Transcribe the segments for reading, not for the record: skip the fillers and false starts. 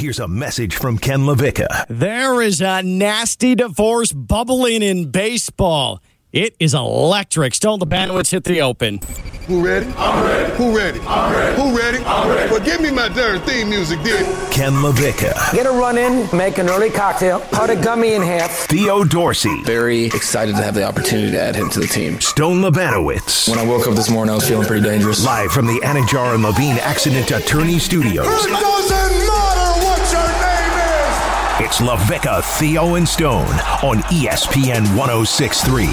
Here's a message from Ken LaVicka. There is a nasty divorce bubbling in baseball. It is electric. Stone Labanowitz hit the open. Who ready? I'm ready. Who ready? I'm ready. Who ready? I'm ready. Well, give me my darn theme music, then. Ken LaVicka. Get a run in, make an early cocktail, cut a gummy in half. Theo Dorsey. Very excited to have the opportunity to add him to the team. Stone Labanowitz. When I woke up this morning, I was feeling pretty dangerous. Live from the Anidjar and Levine Accident Attorney Studios. It doesn't matter what your name is. It's LaVicka, Theo, and Stone on ESPN 1063.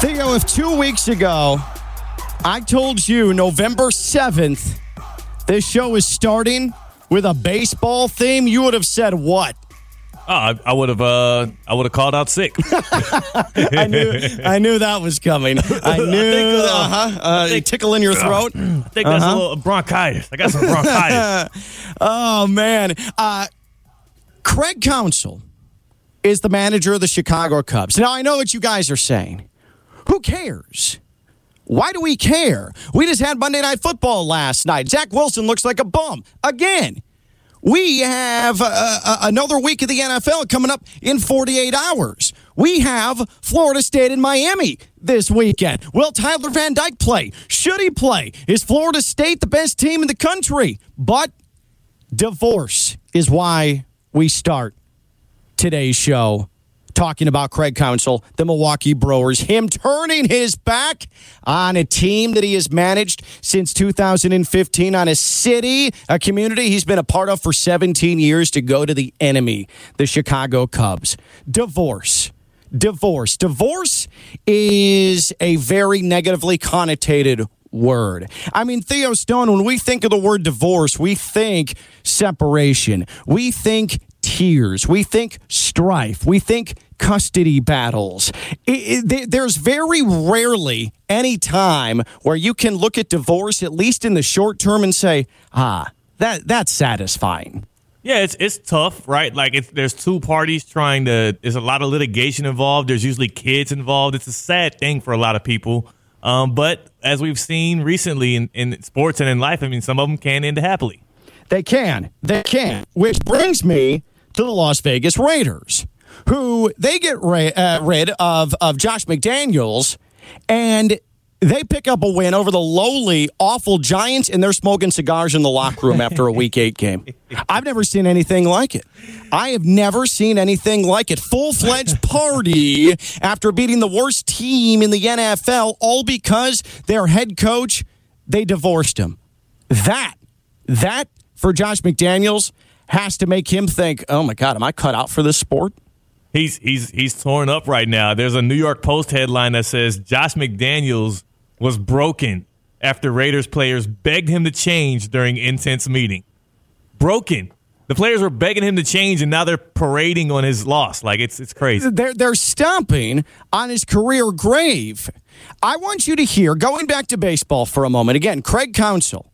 Theo, if 2 weeks ago I told you November 7th, this show is starting with a baseball theme, you would have said what? I would have called out sick. I knew that was coming. I knew. A tickle in your throat. I think that's a little bronchitis. I got some bronchitis. Oh man, Craig Counsell is the manager of the Chicago Cubs. Now I know what you guys are saying. Who cares? Why do we care? We just had Monday Night Football last night. Zach Wilson looks like a bum. Again, we have another week of the NFL coming up in 48 hours. We have Florida State and Miami this weekend. Will Tyler Van Dyke play? Should he play? Is Florida State the best team in the country? But divorce is why we start today's show. Talking about Craig Counsell, the Milwaukee Brewers, him turning his back on a team that he has managed since 2015, on a city, a community he's been a part of for 17 years, to go to the enemy, the Chicago Cubs. Divorce. Divorce. Divorce is a very negatively connotated word. I mean, Theo, Stone, when we think of the word divorce, we think separation. We think tears. We think strife. We think custody battles. There's very rarely any time where you can look at divorce, at least in the short term, and say, that's satisfying. Yeah, it's tough, right? Like, there's two parties trying to, there's a lot of litigation involved. There's usually kids involved. It's a sad thing for a lot of people. But as we've seen recently in sports and in life, I mean, some of them can end happily. They can, which brings me to the Las Vegas Raiders, who they get rid of Josh McDaniels, and they pick up a win over the lowly, awful Giants, and they're smoking cigars in the locker room after a Week 8 game. I've never seen anything like it. I have never seen anything like it. Full-fledged party after beating the worst team in the NFL, all because their head coach, they divorced him. That, for Josh McDaniels, has to make him think, oh my God, am I cut out for this sport? He's torn up right now. There's a New York Post headline that says Josh McDaniels was broken after Raiders players begged him to change during intense meeting. Broken. The players were begging him to change, and now they're parading on his loss. Like, it's crazy. They're stomping on his career grave. I want you to hear, going back to baseball for a moment, again, Craig Counsell,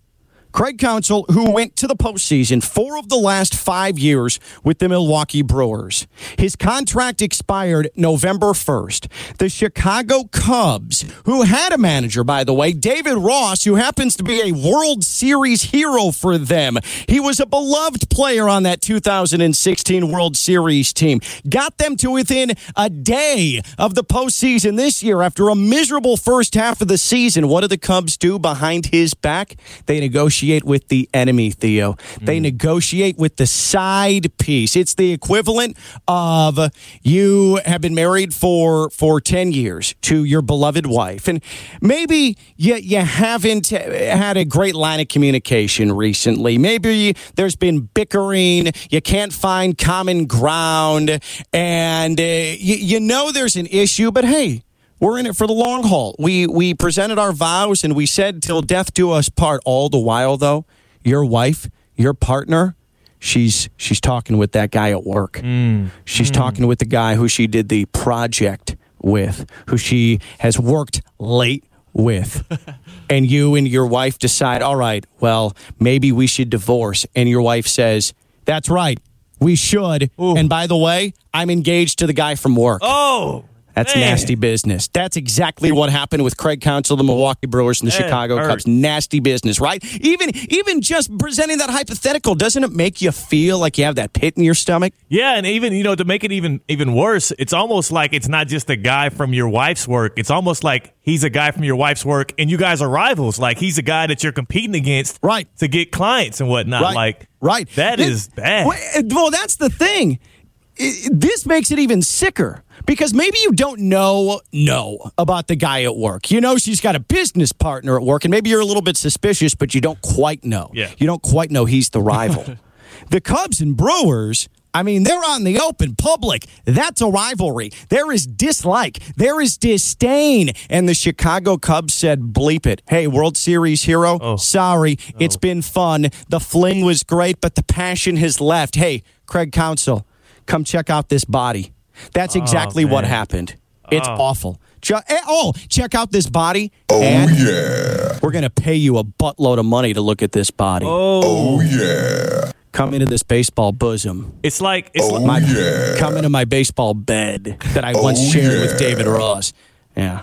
who went to the postseason 4 of the last 5 years with the Milwaukee Brewers. His contract expired November 1st. The Chicago Cubs, who had a manager, by the way, David Ross, who happens to be a World Series hero for them. He was a beloved player on that 2016 World Series team. Got them to within a day of the postseason this year after a miserable first half of the season. What do the Cubs do behind his back? They negotiate with the enemy, Theo. They negotiate with the side piece. It's the equivalent of you have been married for 10 years to your beloved wife, and maybe you haven't had a great line of communication recently. Maybe there's been bickering. You can't find common ground, and you know there's an issue, but hey, we're in it for the long haul. We presented our vows, and we said till death do us part. All the while, though, your wife, your partner, she's talking with that guy at work. She's talking with the guy who she did the project with, who she has worked late with. And you and your wife decide, all right, well, maybe we should divorce. And your wife says, that's right, we should. Ooh. And by the way, I'm engaged to the guy from work. Oh, That's nasty business. That's exactly what happened with Craig Counsell, the Milwaukee Brewers, and the Chicago Cubs. Nasty business, right? Even just presenting that hypothetical, doesn't it make you feel like you have that pit in your stomach? Yeah, and even, you know, to make it even worse, it's almost like it's not just a guy from your wife's work. It's almost like he's a guy from your wife's work, and you guys are rivals. Like, he's a guy that you're competing against to get clients and whatnot. Right. Like, that is bad. Well, that's the thing. This makes it even sicker. Because maybe you don't know about the guy at work. You know she's got a business partner at work, and maybe you're a little bit suspicious, but you don't quite know. Yeah. You don't quite know he's the rival. The Cubs and Brewers, I mean, they're on the open public. That's a rivalry. There is dislike. There is disdain. And the Chicago Cubs said, bleep it. Hey, World Series hero, sorry. Oh. It's been fun. The fling was great, but the passion has left. Hey, Craig Counsell, come check out this body. That's exactly what happened. It's awful. Check out this body. Oh, and yeah. We're going to pay you a buttload of money to look at this body. Oh, yeah. Come into this baseball bosom. It's like... Come into my baseball bed that I once shared with David Ross. Yeah.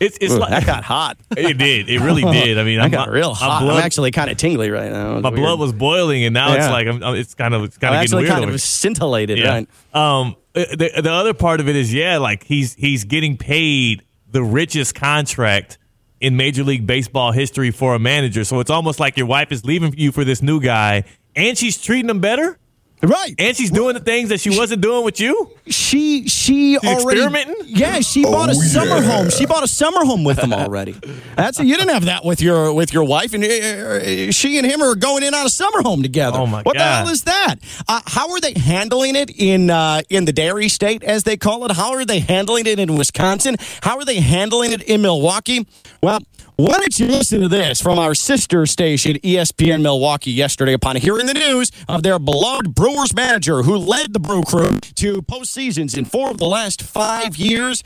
It's like, that got hot. It did. It really did. I mean, I got real hot. I'm actually kind of tingly right now. My blood was boiling, and now it's like it's kind of getting weird. Actually, kind of scintillated. Yeah. Right? The other part of it is like he's getting paid the richest contract in Major League Baseball history for a manager. So it's almost like your wife is leaving you for this new guy, and she's treating him better. Right. And she's doing the things that she wasn't doing with you? She's already experimenting? Yeah, she bought a summer home. She bought a summer home with him already. You didn't have that with your wife, and she and him are going in on a summer home together. Oh my God. What the hell is that? How are they handling it in the Dairy State, as they call it? How are they handling it in Wisconsin? How are they handling it in Milwaukee? Well, why don't you listen to this from our sister station, ESPN Milwaukee, yesterday upon hearing the news of their beloved Brewers manager who led the Brew Crew to postseasons in 4 of the last 5 years,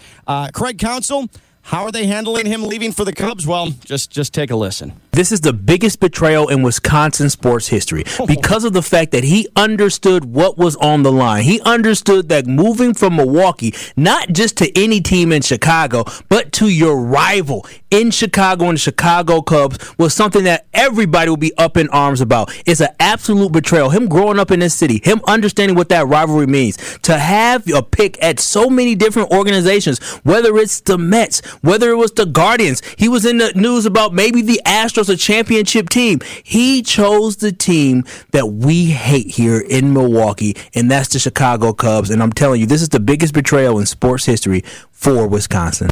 Craig Counsell. How are they handling him leaving for the Cubs? Well, just take a listen. This is the biggest betrayal in Wisconsin sports history because of the fact that he understood what was on the line. He understood that moving from Milwaukee, not just to any team in Chicago, but to your rival in Chicago and the Chicago Cubs was something that everybody would be up in arms about. It's an absolute betrayal. Him growing up in this city, him understanding what that rivalry means, to have a pick at so many different organizations, whether it's the Mets, whether it was the Guardians. He was in the news about maybe the Astros, a championship team. He chose the team that we hate here in Milwaukee, and that's the Chicago Cubs. And I'm telling you, this is the biggest betrayal in sports history for Wisconsin.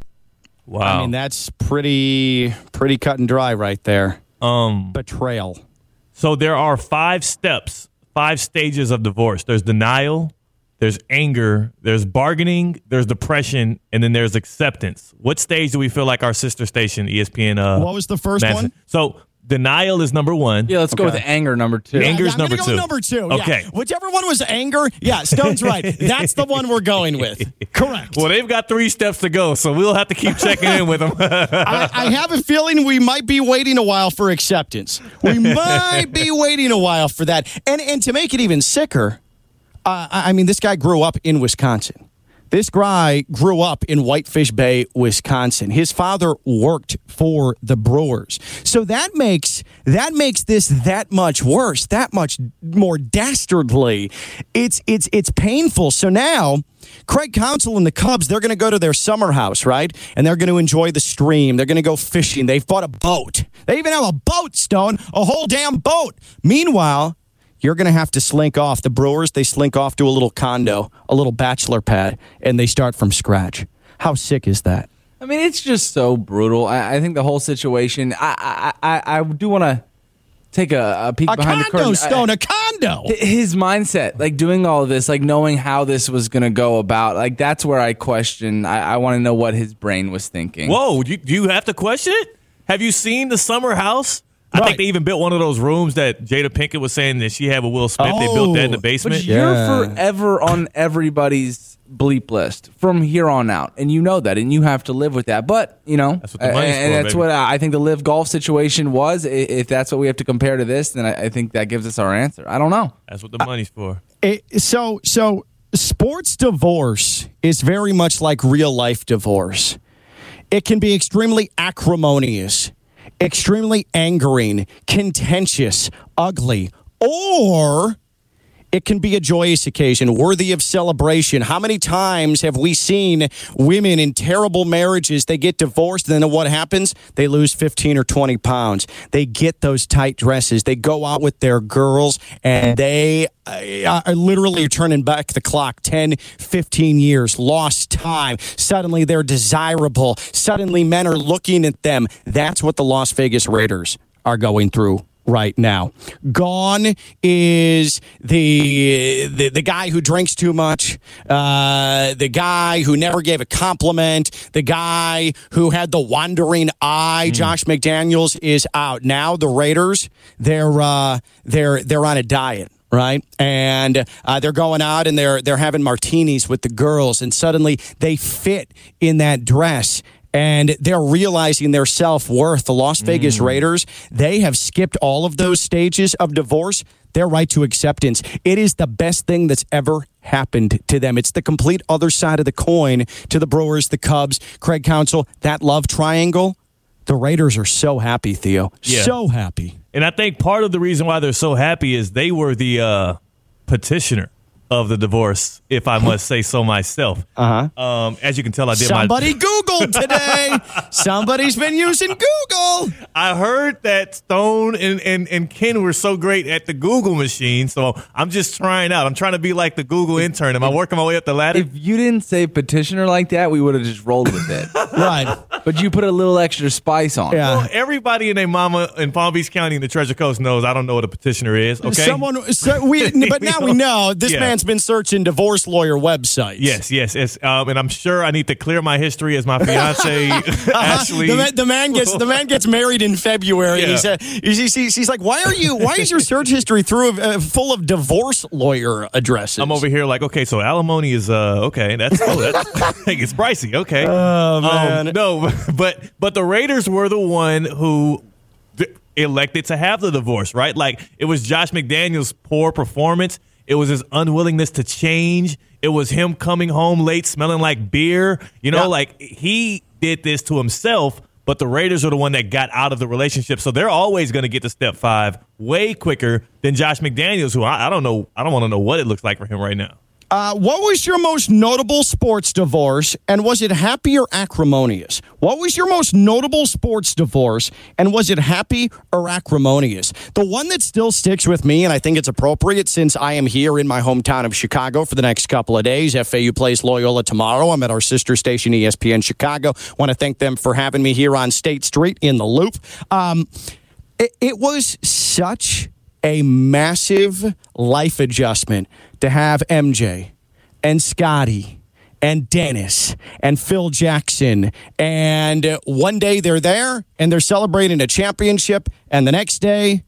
Wow. I mean, that's pretty cut and dry right there. Betrayal. So there are 5 stages of divorce. There's denial. There's anger, there's bargaining, there's depression, and then there's acceptance. What stage do we feel like our sister station, ESPN? What was the first one? So denial is number 1. Yeah, let's go with anger number 2. Yeah, anger is number 2. Number 2. Okay. Yeah. Whichever one was anger, Stone's right. That's the one we're going with. Correct. Well, they've got 3 steps to go, so we'll have to keep checking in with them. I have a feeling we might be waiting a while for acceptance. We might be waiting a while for that. And to make it even sicker... this guy grew up in Wisconsin. This guy grew up in Whitefish Bay, Wisconsin. His father worked for the Brewers. So that makes this that much worse, that much more dastardly. It's painful. So now Craig Counsell and the Cubs, they're going to go to their summer house, right? And they're going to enjoy the stream. They're going to go fishing. They've bought a boat. They even have a boat, Stone, a whole damn boat. Meanwhile, you're going to have to slink off. The Brewers, they slink off to a little condo, a little bachelor pad, and they start from scratch. How sick is that? I mean, it's just so brutal. I think the whole situation, I do want to take a peek behind the curtain. A condo! His mindset, like doing all of this, like knowing how this was going to go about, like that's where I question. I want to know what his brain was thinking. Whoa, do you have to question it? Have you seen the summer house? I think they even built one of those rooms that Jada Pinkett was saying that she had with Will Smith. They built that in the basement. But you're forever on everybody's bleep list from here on out. And you know that. And you have to live with that. But, you know, that's what the money's for, that's what I think the LIV Golf situation was. If that's what we have to compare to this, then I think that gives us our answer. I don't know. That's what the money's for. So Sports divorce is very much like real life divorce. It can be extremely acrimonious, extremely angering, contentious, ugly, or it can be a joyous occasion, worthy of celebration. How many times have we seen women in terrible marriages? They get divorced, and then what happens? They lose 15 or 20 pounds. They get those tight dresses. They go out with their girls, and they are literally turning back the clock 10, 15 years, lost time. Suddenly, they're desirable. Suddenly, men are looking at them. That's what the Las Vegas Raiders are going through right now. Gone is the guy who drinks too much, the guy who never gave a compliment, the guy who had the wandering eye. Josh McDaniels is out. Now the Raiders, they're on a diet. Right, and they're going out and they're having martinis with the girls, and suddenly they fit in that dress. And they're realizing their self-worth. The Las Vegas Raiders, they have skipped all of those stages of divorce. They're right to acceptance. It is the best thing that's ever happened to them. It's the complete other side of the coin to the Brewers, the Cubs, Craig Counsell, that love triangle. The Raiders are so happy, Theo. Yeah. So happy. And I think part of the reason why they're so happy is they were the petitioner of the divorce, if I must say so myself. As you can tell, I did Somebody Googled today. Somebody's been using Google. I heard that Stone and Ken were so great at the Google machine, so I'm just trying out. I'm trying to be like the Google intern. Am I working my way up the ladder? If you didn't say petitioner like that, we would have just rolled with it. Right. But you put a little extra spice on it. Yeah. Well, everybody and their mama in Palm Beach County and the Treasure Coast knows I don't know what a petitioner is, okay? But now we know. This man's been searching divorce lawyer websites. Yes. And I'm sure I need to clear my history as my fiance Ashley. The man gets married in February. Yeah. He's like, why is your search history full of divorce lawyer addresses? I'm over here like, okay, so alimony is okay. That's I think it's pricey. Okay. Oh man. No, but the Raiders were the one who elected to have the divorce, right? Like it was Josh McDaniels' poor performance. It was his unwillingness to change. It was him coming home late, smelling like beer. Like he did this to himself, but the Raiders are the one that got out of the relationship. So they're always going to get to step five way quicker than Josh McDaniels, who I don't know. I don't want to know what it looks like for him right now. What was your most notable sports divorce, and was it happy or acrimonious? What was your most notable sports divorce, and was it happy or acrimonious? The one that still sticks with me, and I think it's appropriate since I am here in my hometown of Chicago for the next couple of days. FAU plays Loyola tomorrow. I'm at our sister station, ESPN Chicago. Want to thank them for having me here on State Street in the Loop. It was such a massive life adjustment to have MJ and Scotty and Dennis and Phil Jackson. And one day they're there and they're celebrating a championship. And the next day,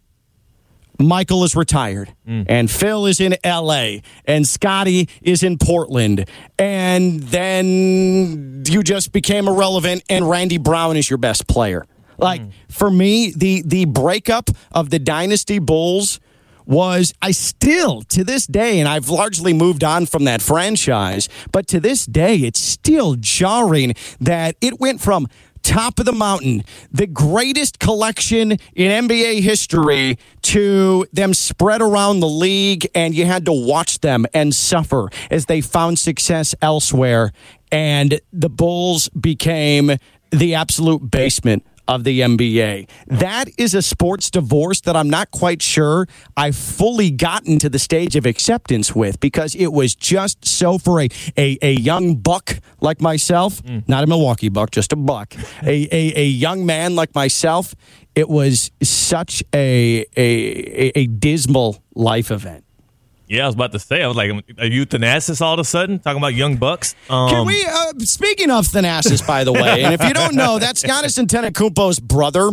Michael is retired and Phil is in LA and Scotty is in Portland. And then you just became irrelevant and Randy Brown is your best player. Like, for me, the breakup of the Dynasty Bulls was, I still, to this day, and I've largely moved on from that franchise, but to this day, it's still jarring that it went from top of the mountain, the greatest collection in NBA history, to them spread around the league, and you had to watch them and suffer as they found success elsewhere, and the Bulls became the absolute basement of the NBA. That is a sports divorce that I'm not quite sure I've fully gotten to the stage of acceptance with, because it was just so, for a young buck like myself, not a Milwaukee buck, just a buck, a young man like myself, it was such a dismal life event. Yeah, I was about to say. I was like, are you Thanasis all of a sudden? Talking about young bucks? Can we, speaking of Thanasis, by the way, and if you don't know, that's Giannis Antetokounmpo's brother.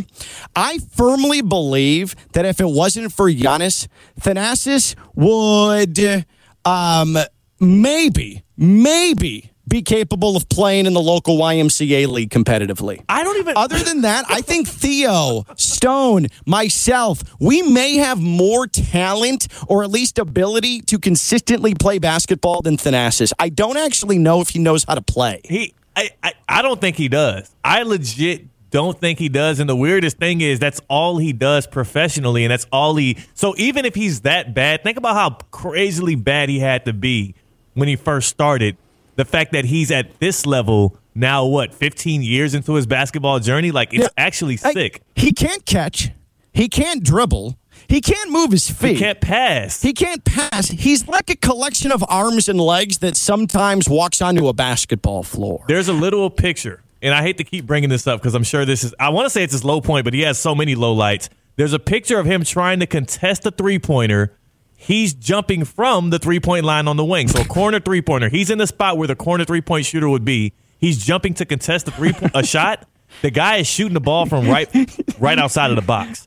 I firmly believe that if it wasn't for Giannis, Thanasis would maybe be capable of playing in the local YMCA league competitively. I don't even... Other than that, I think Theo, Stone, myself, we may have more talent or at least ability to consistently play basketball than Thanasis. I don't actually know if he knows how to play. I don't think he does. I legit don't think he does. And the weirdest thing is that's all he does professionally. And that's all he... So even if he's that bad, think about how crazily bad he had to be when he first started. The fact that he's at this level now, what, 15 years into his basketball journey? Like, it's actually sick. He can't catch. He can't dribble. He can't move his feet. He can't pass. He's like a collection of arms and legs that sometimes walks onto a basketball floor. There's a literal picture, and I hate to keep bringing this up because I'm sure this is – I want to say it's his low point, but he has so many low lights. There's a picture of him trying to contest a three-pointer. He's jumping from the three-point line on the wing. So a corner three-pointer. He's in the spot where the corner three-point shooter would be. He's jumping to contest a shot. The guy is shooting the ball from right outside of the box.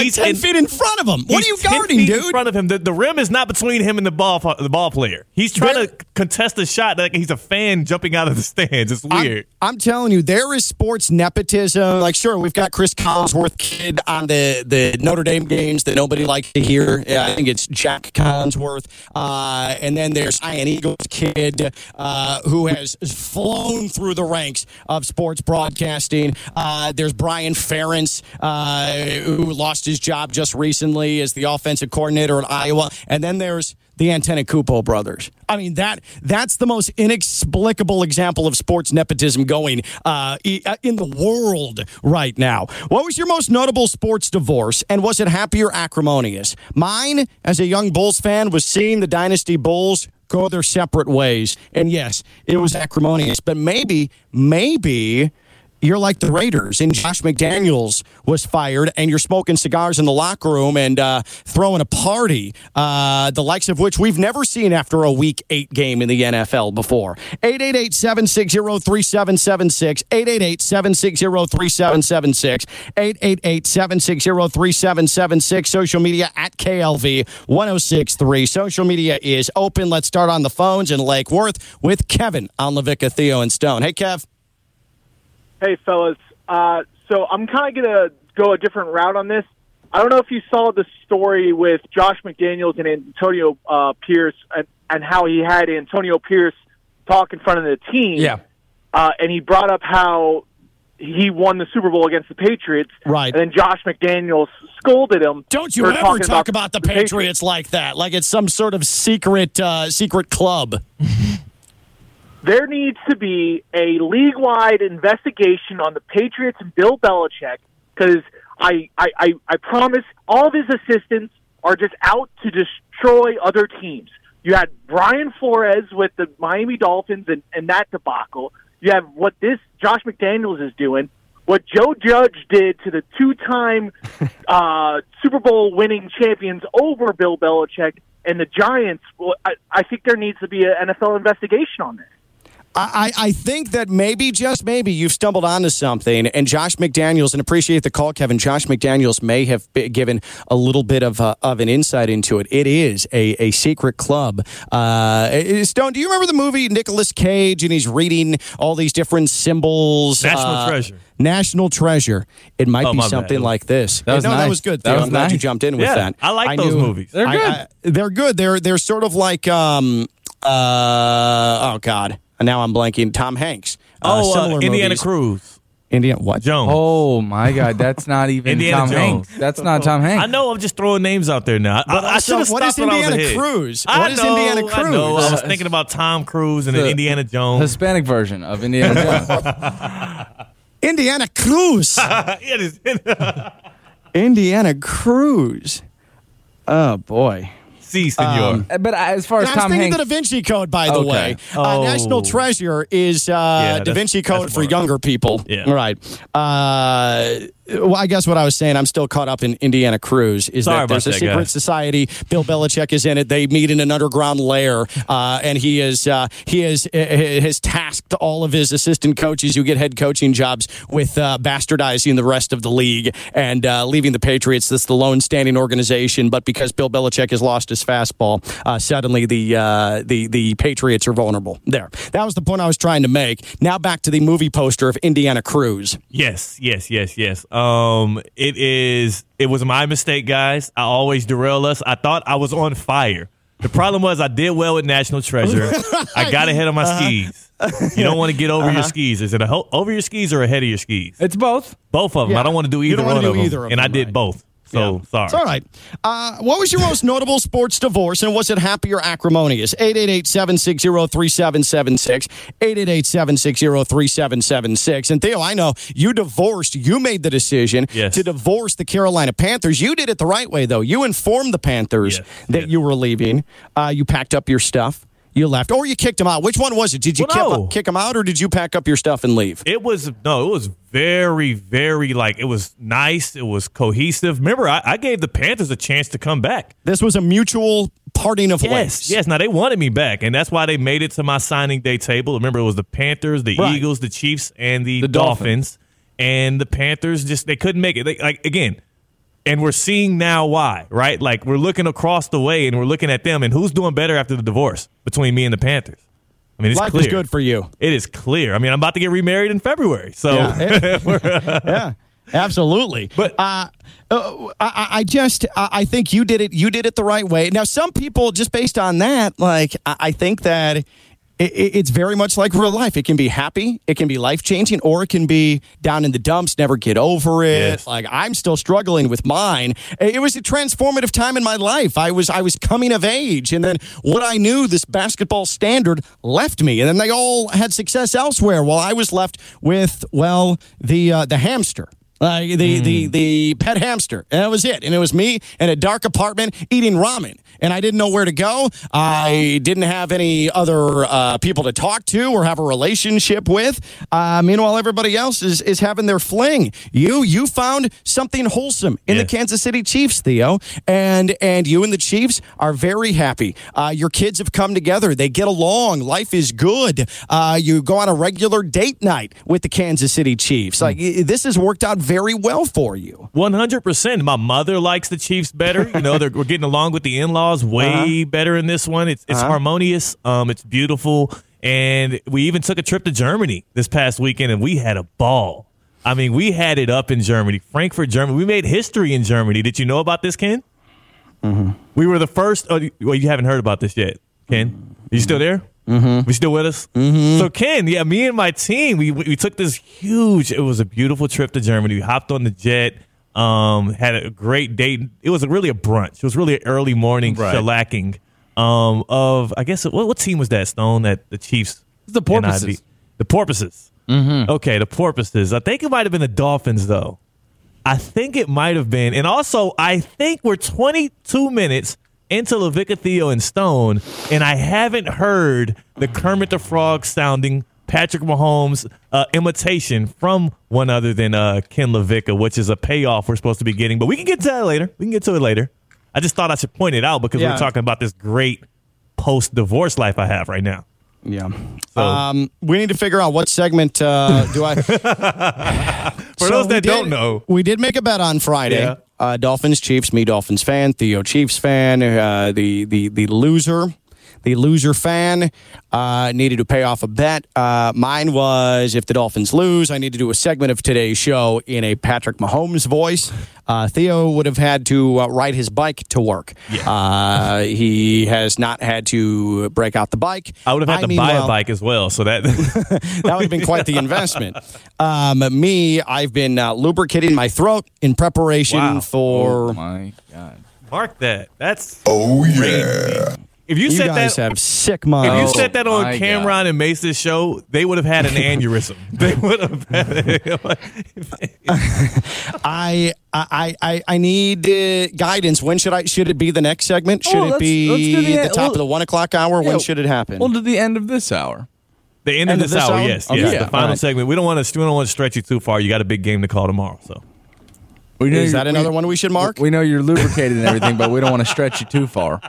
He's 10 feet in front of him. What are you guarding, dude? In front of him. The rim is not between him and the ball player. He's trying to contest a shot like he's a fan jumping out of the stands. It's weird. I'm telling you, there is sports nepotism. Like, sure, we've got Chris Collinsworth kid on the Notre Dame games that nobody likes to hear. Yeah, I think it's Jack Collinsworth. And then there's Ian Eagles kid who has flown through the ranks of sports broadcast. There's Brian Ferentz, who lost his job just recently as the offensive coordinator at Iowa. And then there's the Antetokounmpo brothers. I mean, that's the most inexplicable example of sports nepotism going in the world right now. What was your most notable sports divorce, and was it happy or acrimonious? Mine, as a young Bulls fan, was seeing the Dynasty Bulls go their separate ways. And yes, it was acrimonious. But maybe... You're like the Raiders, and Josh McDaniels was fired, and you're smoking cigars in the locker room and throwing a party, the likes of which we've never seen after a Week 8 game in the NFL before. 888-760-3776, 888-760-3776, 888-760-3776, social media at KLV1063. Social media is open. Let's start on the phones in Lake Worth with Kevin on LaVicka, Theo, and Stone. Hey, Kev. Hey, fellas. So I'm kind of going to go a different route on this. I don't know if you saw the story with Josh McDaniels and Antonio Pierce and how he had Antonio Pierce talk in front of the team. Yeah. And he brought up how he won the Super Bowl against the Patriots. Right. And then Josh McDaniels scolded him. Don't you ever talk about the Patriots like that, like it's some sort of secret club. There needs to be a league-wide investigation on the Patriots and Bill Belichick, because I promise all of his assistants are just out to destroy other teams. You had Brian Flores with the Miami Dolphins and that debacle. You have what this Josh McDaniels is doing, what Joe Judge did to the two-time Super Bowl-winning champions over Bill Belichick and the Giants. Well, I think there needs to be an NFL investigation on this. I think that maybe, just maybe, you've stumbled onto something. And Josh McDaniels, and appreciate the call, Kevin, Josh McDaniels may have given a little bit of an insight into it. It is a secret club. Stone, do you remember the movie Nicolas Cage, and he's reading all these different symbols? National Treasure. It might be something like this. That was nice. That was good. I'm glad you jumped in with that. I like those movies. They're good. They're good. They're sort of like, oh, God. And now I'm blanking. Tom Hanks. Indiana movies. Cruz. Indiana what? Jones. Oh, my God. That's not even Indiana Tom Jones. Hanks. That's not Tom Hanks. I know. I'm just throwing names out there now. I should have stopped when I was ahead. What is Indiana Cruz? I know. I was thinking about Tom Cruise and then Indiana Jones. Hispanic version of Indiana Jones. Indiana Cruz. It is. Indiana Cruz. Oh, boy. See, senor. But as far as Tom Hanks... I'm thinking the Da Vinci Code, by the way. National Treasure is Da Vinci Code for younger people. Yeah. Right. Well, I guess what I was saying, I'm still caught up in Indiana Cruz, is that there's a secret society. Bill Belichick is in it. They meet in an underground lair, and he has tasked all of his assistant coaches who get head coaching jobs with bastardizing the rest of the league and leaving the Patriots as the lone standing organization. But because Bill Belichick has lost his fastball, suddenly the Patriots are vulnerable. There, that was the point I was trying to make. Now back to the movie poster of Indiana Cruz. Yes. It was my mistake, guys. I always derail us. I thought I was on fire. The problem was I did well with National Treasure. I got ahead of my skis. You don't want to get over your skis. Is it over your skis or ahead of your skis? It's both. Both of them. Yeah. I don't want to do either one of them. And I did both. So, sorry. It's all right. What was your most notable sports divorce, and was it happy or acrimonious? 888-760-3776. 888-760-3776. And, Theo, I know you divorced. You made the decision to divorce the Carolina Panthers. You did it the right way, though. You informed the Panthers that you were leaving. You packed up your stuff. You left, or you kicked him out. Which one was it? Did you kick him out, or did you pack up your stuff and leave? It was very, very, it was nice. It was cohesive. Remember, I gave the Panthers a chance to come back. This was a mutual parting of ways. Yes, now they wanted me back, and that's why they made it to my signing day table. Remember, it was the Panthers, the Eagles, the Chiefs, and the Dolphins. And the Panthers just, they couldn't make it. And we're seeing now why, right? We're looking across the way, and we're looking at them, and who's doing better after the divorce between me and the Panthers? I mean, it's clear. Life is good for you. It is clear. I mean, I'm about to get remarried in February, so. Yeah, absolutely. But I think you did it. You did it the right way. Now, some people, just based on that, I think that it's very much like real life. It can be happy, it can be life-changing, or it can be down in the dumps, never get over it. Yes. I'm still struggling with mine. It was a transformative time in my life. I was coming of age, and then what I knew, this basketball standard, left me, and then they all had success elsewhere while I was left with, the hamster. The pet hamster. And that was it. And it was me in a dark apartment eating ramen. And I didn't know where to go. I didn't have any other people to talk to or have a relationship with. Meanwhile, everybody else is having their fling. You found something wholesome in the Kansas City Chiefs, Theo. And you and the Chiefs are very happy. Your kids have come together. They get along. Life is good. You go on a regular date night with the Kansas City Chiefs. This has worked out very well for you. 100%. My mother likes the Chiefs better. You know, we're getting along with the in-laws way better in this one. It's harmonious. It's beautiful. And we even took a trip to Germany this past weekend, and we had a ball. I mean, we had it up in Germany, Frankfurt, Germany. We made history in Germany. Did you know about this, Ken? Mm-hmm. We were the first. Oh, well, you haven't heard about this yet, Ken. Mm-hmm. Are you still there? Mm-hmm. We still with us? Mm-hmm. So, Ken, me and my team, we took this huge, it was a beautiful trip to Germany. We hopped on the jet, had a great date. It was really a brunch. It was really an early morning shellacking of, I guess, what team was that, Stone, that the Chiefs? The Porpoises. The Porpoises. Mm-hmm. Okay, the Porpoises. I think it might have been the Dolphins, though. I think it might have been. And also, I think we're 22 minutes into LaVicka, Theo, and Stone, and I haven't heard the Kermit the Frog sounding Patrick Mahomes imitation from one other than Ken LaVicka, which is a payoff we're supposed to be getting. But we can get to that later. We can get to it later. I just thought I should point it out because we're talking about this great post-divorce life I have right now. Yeah. So. We need to figure out what segment do I... For those that don't know. We did make a bet on Friday. Yeah. Dolphins, Chiefs, me Dolphins fan, Theo Chiefs fan, the loser fan needed to pay off a bet. Mine was if the Dolphins lose, I need to do a segment of today's show in a Patrick Mahomes voice. Theo would have had to ride his bike to work. Yeah. He has not had to break out the bike. I would have had to buy a bike as well, so that that would have been quite the investment. I've been lubricating my throat in preparation for. Oh my God! Mark that. That's crazy. If you said guys have sick minds. If you said that on Cameron and Mace's show, they would have had an aneurysm. They would have had I need guidance. When should it be the next segment? Should it be the top of the 1 o'clock hour? When should it happen? Well, to the end of this hour. The end of this hour? Yes. Okay. The final segment. We don't want to stretch you too far. You got a big game to call tomorrow, so. Is that another one we should mark? We know you're lubricated and everything, but we don't want to stretch you too far.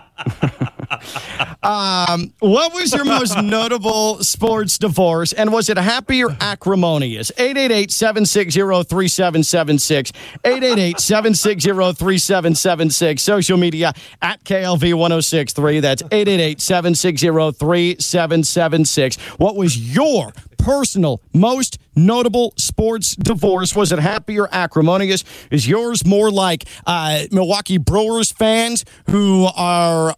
What was your most notable sports divorce, and was it happy or acrimonious? 888-760-3776. 888-760-3776. Social media at KLV1063. That's 888-760-3776. What was your personal most notable sports divorce? Was it happy or acrimonious? Is yours more like Milwaukee Brewers fans who are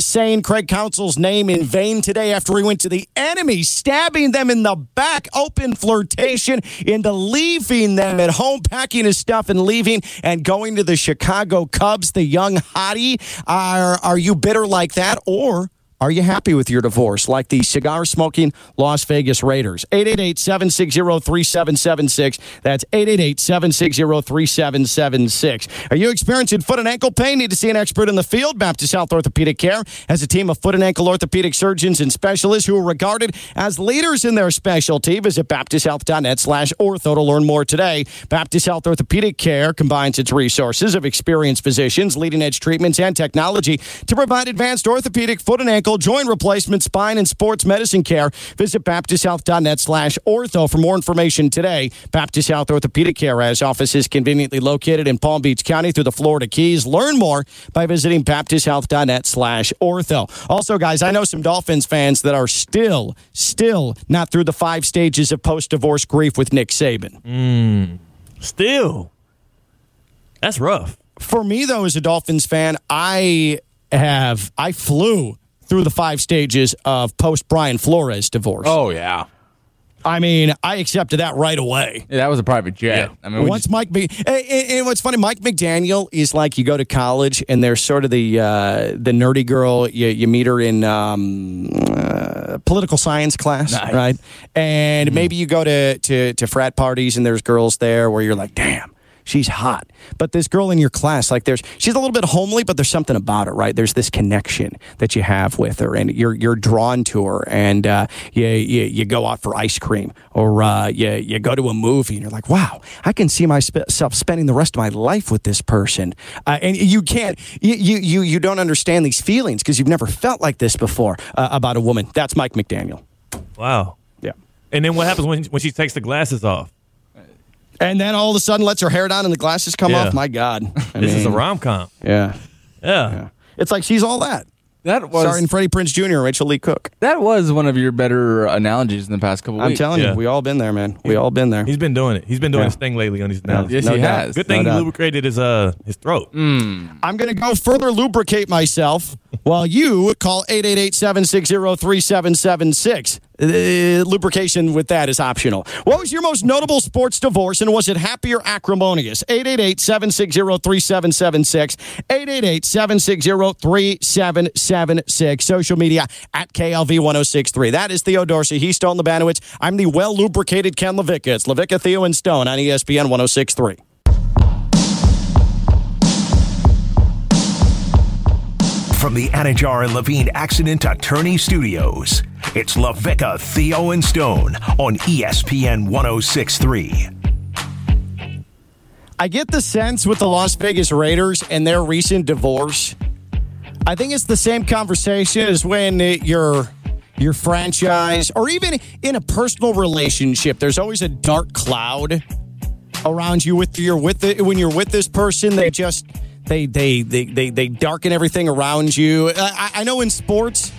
saying Craig Counsell's name in vain today after he went to the enemy, stabbing them in the back, open flirtation, into leaving them at home, packing his stuff and leaving and going to the Chicago Cubs, the young hottie? Are you bitter like that, or are you happy with your divorce, like the cigar-smoking Las Vegas Raiders? 888-760-3776. That's 888-760-3776. Are you experiencing foot and ankle pain? Need to see an expert in the field? Baptist Health Orthopedic Care has a team of foot and ankle orthopedic surgeons and specialists who are regarded as leaders in their specialty. Visit baptisthealth.net/ortho to learn more today. Baptist Health Orthopedic Care combines its resources of experienced physicians, leading-edge treatments, and technology to provide advanced orthopedic foot and ankle, joint replacement, spine, and sports medicine care. Visit baptisthealth.net/ortho for more information today. Baptist Health Orthopedic Care has offices conveniently located in Palm Beach County through the Florida Keys. Learn more by visiting baptisthealth.net/ortho. Also, guys, I know some Dolphins fans that are still not through the 5 stages of post-divorce grief with Nick Saban. Still. That's rough. For me, though, as a Dolphins fan, I flew through the 5 stages of post-Brian Flores divorce. Oh, yeah. I mean, I accepted that right away. Yeah, that was a private jet. Yeah. I mean, and what's funny, Mike McDaniel is like, you go to college, and there's sort of the nerdy girl. You meet her in political science class, nice, right? And maybe you go to frat parties, and there's girls there where you're like, damn, she's hot. But this girl in your class, like, she's a little bit homely, but there's something about her, right? There's this connection that you have with her, and you're drawn to her, and you go out for ice cream, or you go to a movie, and you're like, wow, I can see myself spending the rest of my life with this person. And you can't, you don't understand these feelings because you've never felt like this before about a woman. That's Mike McDaniel. Wow. Yeah. And then what happens when she takes the glasses off? And then all of a sudden lets her hair down and the glasses come off. My God. This is a rom-com. Yeah. It's like she's all that. That was starring Freddie Prinze Jr. and Rachel Lee Cook. That was one of your better analogies in the past couple weeks. I'm telling you, we all been there, man. We all been there. He's been doing it. He's been doing his thing lately on these analogies. Yes, he has. Good thing he lubricated his throat. I'm going to go further lubricate myself while you call 888-760-3776. Lubrication with that is optional. What was your most notable sports divorce, and was it happy or acrimonious? 888-760-3776. 888-760-3776. Social media at KLV1063. That is Theo Dorsey. He's Stone Labanowitz. I'm the well-lubricated Ken LaVicka. It's LaVicka, Theo, and Stone on ESPN 1063. From the Anidjar and Levine Accident Attorney Studios, it's LaVicka, Theo, and Stone on ESPN 1063. I get the sense with the Las Vegas Raiders and their recent divorce, I think it's the same conversation as when your franchise, or even in a personal relationship, there's always a dark cloud around you when you're with this person. They just... They darken everything around you. I know in sports,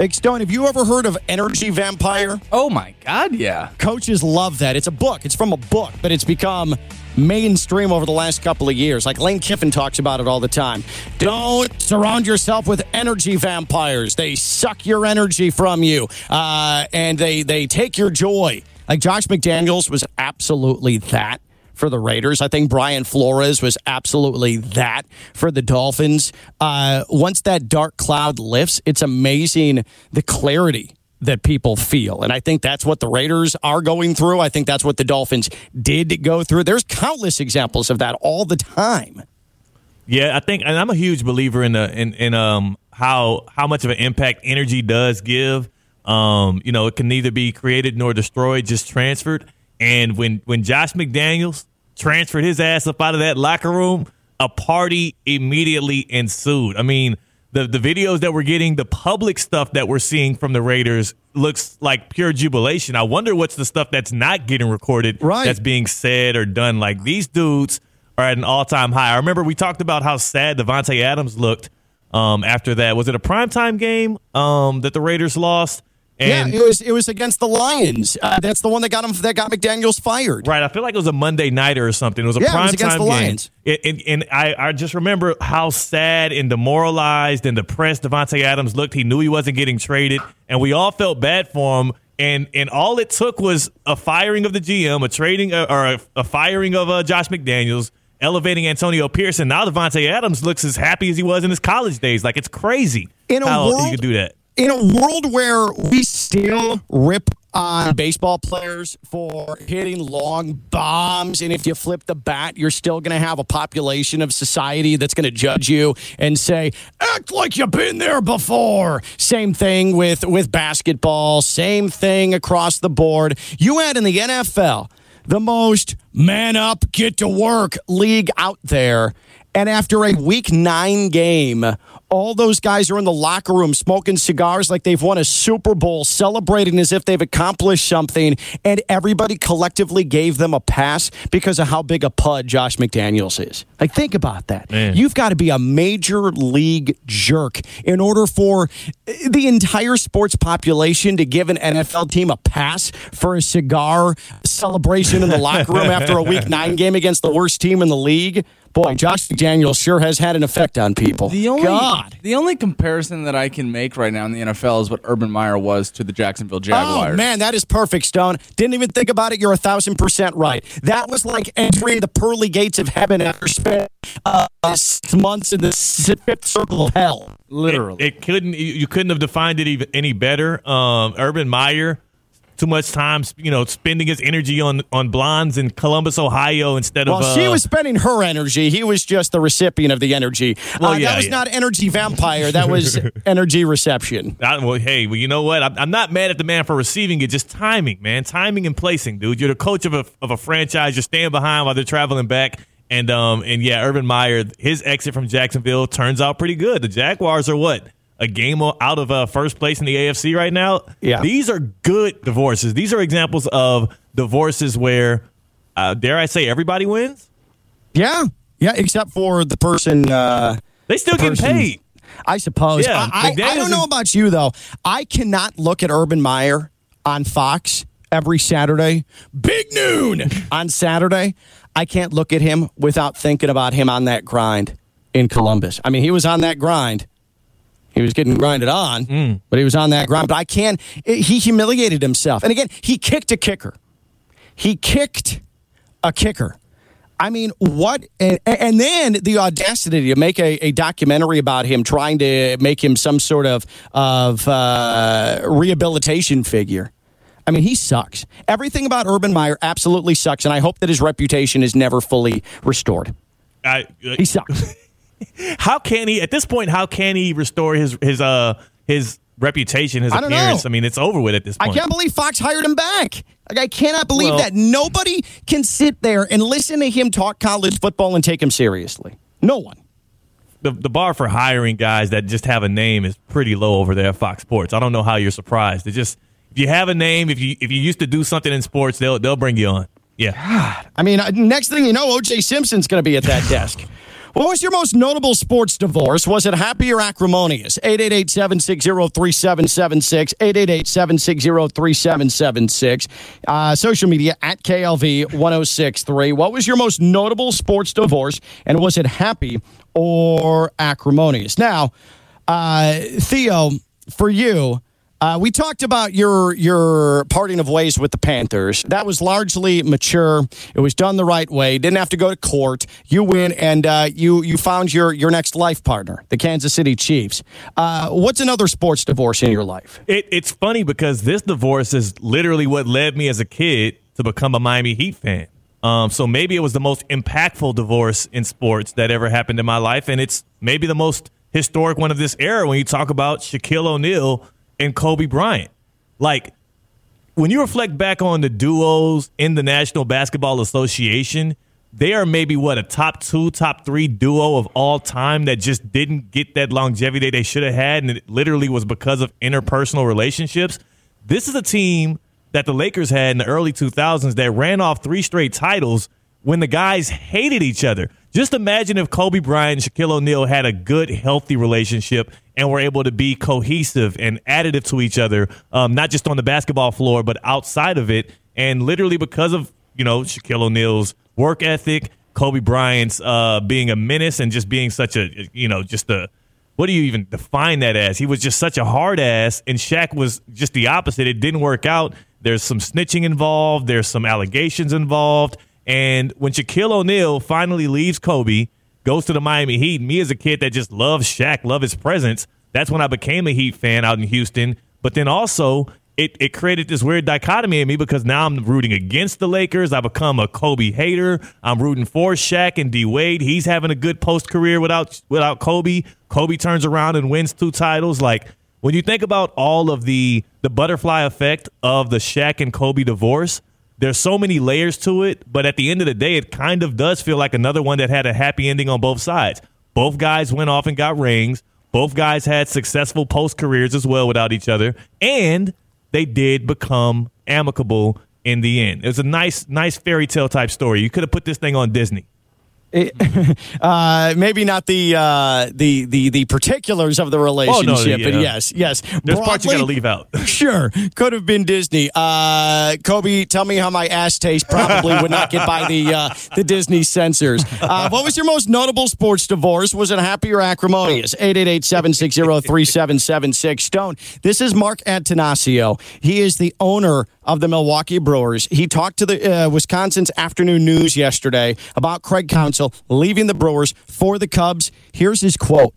like, Stone, have you ever heard of Energy Vampire? Oh, my God, yeah. Coaches love that. It's a book. It's from a book, but it's become mainstream over the last couple of years. Like, Lane Kiffin talks about it all the time. Don't surround yourself with energy vampires. They suck your energy from you, and they take your joy. Like, Josh McDaniels was absolutely that for the Raiders. I think Brian Flores was absolutely that for the Dolphins. Once that dark cloud lifts, it's amazing the clarity that people feel. And I think that's what the Raiders are going through. I think that's what the Dolphins did go through. There's countless examples of that all the time. Yeah, I think, and I'm a huge believer in how much of an impact energy does give. It can neither be created nor destroyed, just transferred. And when Josh McDaniels transferred his ass up out of that locker room, a party immediately ensued. I mean, the videos that we're getting, the public stuff that we're seeing from the Raiders looks like pure jubilation. I wonder what's the stuff that's not getting recorded, right, that's being said or done. Like, these dudes are at an all-time high. I remember we talked about how sad Davante Adams looked after that. Was it a primetime game that the Raiders lost? And yeah, it was against the Lions. That's the one that got McDaniels fired. Right. I feel like it was a Monday nighter or something. It was a prime time game. Lions. And I just remember how sad and demoralized and depressed Davante Adams looked. He knew he wasn't getting traded, and we all felt bad for him. And all it took was a firing of the GM, a firing of Josh McDaniels, elevating Antonio Pierce, and now Davante Adams looks as happy as he was in his college days. Like, it's crazy how you could do that. In a world where we still rip on baseball players for hitting long bombs, and if you flip the bat, you're still going to have a population of society that's going to judge you and say, act like you've been there before. Same thing with basketball, same thing across the board. You had in the NFL the most man-up, get-to-work league out there, and after a Week 9 game, all those guys are in the locker room smoking cigars like they've won a Super Bowl, celebrating as if they've accomplished something, and everybody collectively gave them a pass because of how big a pud Josh McDaniels is. Like, think about that. Man. You've got to be a major league jerk in order for the entire sports population to give an NFL team a pass for a cigar celebration in the locker room after a Week 9 game against the worst team in the league. Boy, Josh McDaniels sure has had an effect on people. The only comparison that I can make right now in the NFL is what Urban Meyer was to the Jacksonville Jaguars. Oh, man, that is perfect, Stone. Didn't even think about it. You're 1,000% right. That was like entering the pearly gates of heaven after spending 6 months in the fifth circle of hell. Literally. You couldn't have defined it even any better. Urban Meyer, too much time, spending his energy on blondes in Columbus, Ohio, instead of... Well, she was spending her energy. He was just the recipient of the energy. Well, that was not energy vampire. That was energy reception. Well, you know what? I'm not mad at the man for receiving it. Just timing, man. Timing and placing, dude. You're the coach of a franchise. You're staying behind while they're traveling back. And Urban Meyer, his exit from Jacksonville turns out pretty good. The Jaguars are what? A game out of first place in the AFC right now. Yeah. These are good divorces. These are examples of divorces where, dare I say, everybody wins? Yeah, except for the person. They still get paid. I suppose. Yeah, I don't know about you, though. I cannot look at Urban Meyer on Fox every Saturday. Big noon on Saturday. I can't look at him without thinking about him on that grind in Columbus. I mean, he was on that grind. He was getting grinded on, but he was on that grind. But he humiliated himself. And again, he kicked a kicker. I mean, what? And then the audacity to make a documentary about him, trying to make him some sort of rehabilitation figure. I mean, he sucks. Everything about Urban Meyer absolutely sucks. And I hope that his reputation is never fully restored. He sucks. How can he restore his reputation, his appearance? I mean, it's over with at this point. I can't believe Fox hired him back. Like, I cannot believe that. Nobody can sit there and listen to him talk college football and take him seriously. No one. The bar for hiring guys that just have a name is pretty low over there at Fox Sports. I don't know how you're surprised. It's just, if you have a name, if you used to do something in sports, they'll bring you on. Yeah. God. I mean, next thing you know, O.J. Simpson's going to be at that desk. What was your most notable sports divorce? Was it happy or acrimonious? 888-760-3776, 888-760-3776. Social media at KLV1063. What was your most notable sports divorce, and was it happy or acrimonious? Now, Theo, for you, we talked about your parting of ways with the Panthers. That was largely mature. It was done the right way. Didn't have to go to court. You win, and you found your next life partner, the Kansas City Chiefs. What's another sports divorce in your life? It's funny because this divorce is literally what led me as a kid to become a Miami Heat fan. So maybe it was the most impactful divorce in sports that ever happened in my life, and it's maybe the most historic one of this era when you talk about Shaquille O'Neal and Kobe Bryant. Like, when you reflect back on the duos in the National Basketball Association, they are maybe, what, a top two, top three duo of all time that just didn't get that longevity they should have had, and it literally was because of interpersonal relationships. This is a team that the Lakers had in the early 2000s that ran off three straight titles when the guys hated each other. Just imagine if Kobe Bryant and Shaquille O'Neal had a good, healthy relationship and were able to be cohesive and additive to each other, not just on the basketball floor, but outside of it. And literally because of, you know, Shaquille O'Neal's work ethic, Kobe Bryant's being a menace and just being such a, you know, just a, what do you even define that as? He was just such a hard ass, and Shaq was just the opposite. It didn't work out. There's some snitching involved. There's some allegations involved. And when Shaquille O'Neal finally leaves Kobe, goes to the Miami Heat, me as a kid that just loves Shaq, love his presence, that's when I became a Heat fan out in Houston. But then also, it created this weird dichotomy in me because now I'm rooting against the Lakers. I become a Kobe hater. I'm rooting for Shaq and D. Wade. He's having a good post-career without Kobe. Kobe turns around and wins two titles. Like, when you think about all of the butterfly effect of the Shaq and Kobe divorce, there's so many layers to it, but at the end of the day, it kind of does feel like another one that had a happy ending on both sides. Both guys went off and got rings. Both guys had successful post-careers as well without each other, and they did become amicable in the end. It was a nice fairy tale type story. You could have put this thing on Disney. Maybe not the particulars of the relationship, but yes. There's parts you got to leave out. Sure. Could have been Disney. Kobe, tell me how my ass taste probably would not get by the Disney censors. What was your most notable sports divorce? Was it happy or acrimonious? 888-760-3776. Stone, this is Mark Attanasio. He is the owner of the Milwaukee Brewers. He talked to the Wisconsin's Afternoon News yesterday about Craig Counsell leaving the Brewers for the Cubs. Here's his quote.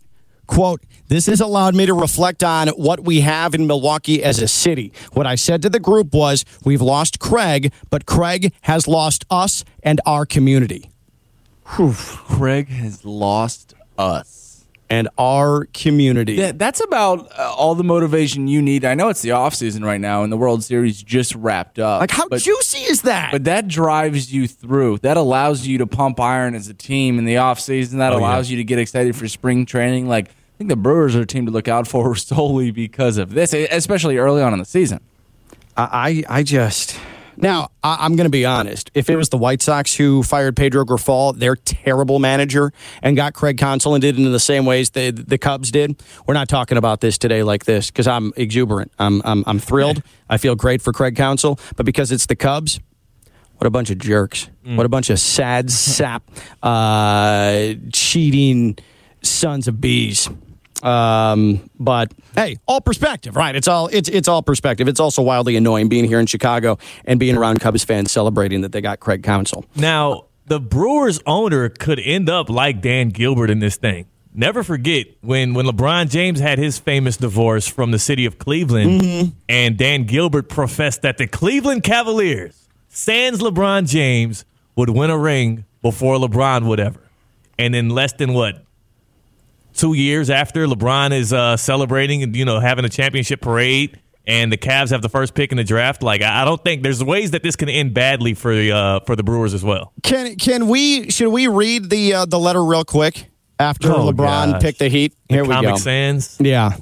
Quote, "This has allowed me to reflect on what we have in Milwaukee as a city. What I said to the group was, we've lost Craig, but Craig has lost us and our community." Whew. Craig has lost us. And our community. That's about all the motivation you need. I know it's the offseason right now, and the World Series just wrapped up. Like, how juicy is that? But that drives you through. That allows you to pump iron as a team in the offseason. That allows you to get excited for spring training. Like, I think the Brewers are a team to look out for solely because of this, especially early on in the season. I just... Now, I'm going to be honest. If it was the White Sox who fired Pedro Grifol, their terrible manager, and got Craig Counsell and did it in the same ways the Cubs did, we're not talking about this today like this because I'm exuberant. I'm thrilled. I feel great for Craig Counsell. But because it's the Cubs, what a bunch of jerks. Mm. What a bunch of sad sap, cheating sons of bees. But hey, all perspective, right? It's all perspective. It's also wildly annoying being here in Chicago and being around Cubs fans celebrating that they got Craig Counsell. Now, the Brewers owner could end up like Dan Gilbert in this thing. Never forget when LeBron James had his famous divorce from the city of Cleveland, and Dan Gilbert professed that the Cleveland Cavaliers, sans LeBron James, would win a ring before LeBron would ever. And in less than what? 2 years after, LeBron is celebrating and, you know, having a championship parade, and the Cavs have the first pick in the draft. Like, I don't think there's ways that this can end badly for the Brewers as well. Should we read the letter real quick after LeBron picked the Heat? Here we go. Comic Sans. Yeah.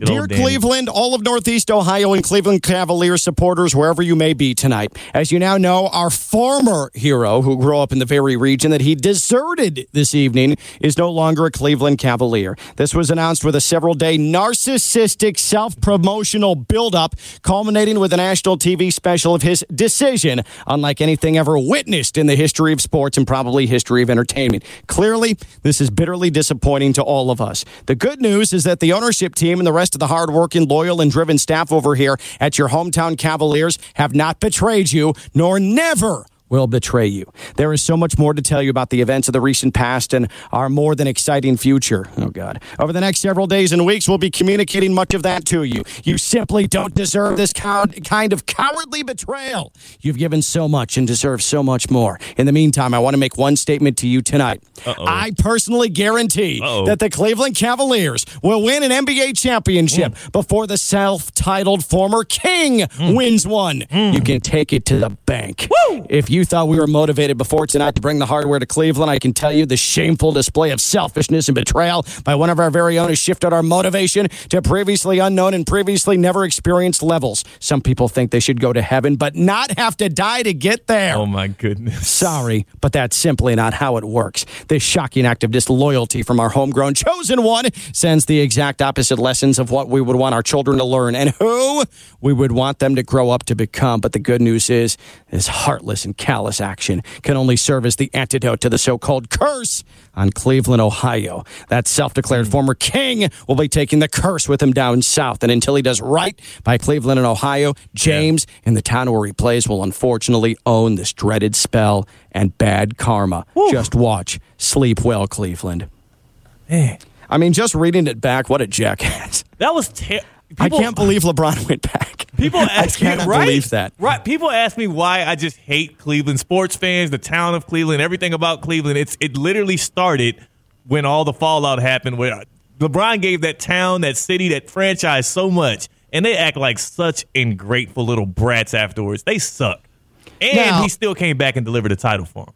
Dear Cleveland, all of Northeast Ohio and Cleveland Cavaliers supporters, wherever you may be tonight. As you now know, our former hero, who grew up in the very region that he deserted this evening, is no longer a Cleveland Cavalier. This was announced with a several-day narcissistic self-promotional buildup, culminating with a national TV special of his decision, unlike anything ever witnessed in the history of sports and probably history of entertainment. Clearly, this is bitterly disappointing to all of us. The good news is that the ownership team and the rest to the hard-working, loyal, and driven staff over here at your hometown Cavaliers have not betrayed you, nor never will betray you. There is so much more to tell you about the events of the recent past and our more than exciting future. Oh, God. Over the next several days and weeks, we'll be communicating much of that to you. You simply don't deserve this kind of cowardly betrayal. You've given so much and deserve so much more. In the meantime, I want to make one statement to you tonight. Uh-oh. I personally guarantee that the Cleveland Cavaliers will win an NBA championship before the self-titled former king wins one. You can take it to the bank. Woo! If you you thought we were motivated before tonight to bring the hardware to Cleveland, I can tell you the shameful display of selfishness and betrayal by one of our very own has shifted our motivation to previously unknown and previously never experienced levels. Some people think they should go to heaven but not have to die to get there. Oh, my goodness. Sorry, but that's simply not how it works. This shocking act of disloyalty from our homegrown chosen one sends the exact opposite lessons of what we would want our children to learn and who we would want them to grow up to become. But the good news is this heartless and callous action can only serve as the antidote to the so-called curse on Cleveland, Ohio. That self-declared former king will be taking the curse with him down south. And until he does right by Cleveland and Ohio, James and the town where he plays will unfortunately own this dreaded spell and bad karma. Woo. Just watch. Sleep well, Cleveland. Man. I mean, just reading it back, what a jackass. That was terrible. I can't believe LeBron went back. People ask me, believe that. Right? People ask me why I just hate Cleveland sports fans, the town of Cleveland, everything about Cleveland. It literally started when all the fallout happened, where LeBron gave that town, that city, that franchise so much, and they act like such ungrateful little brats afterwards. They suck. And now, he still came back and delivered a title for him.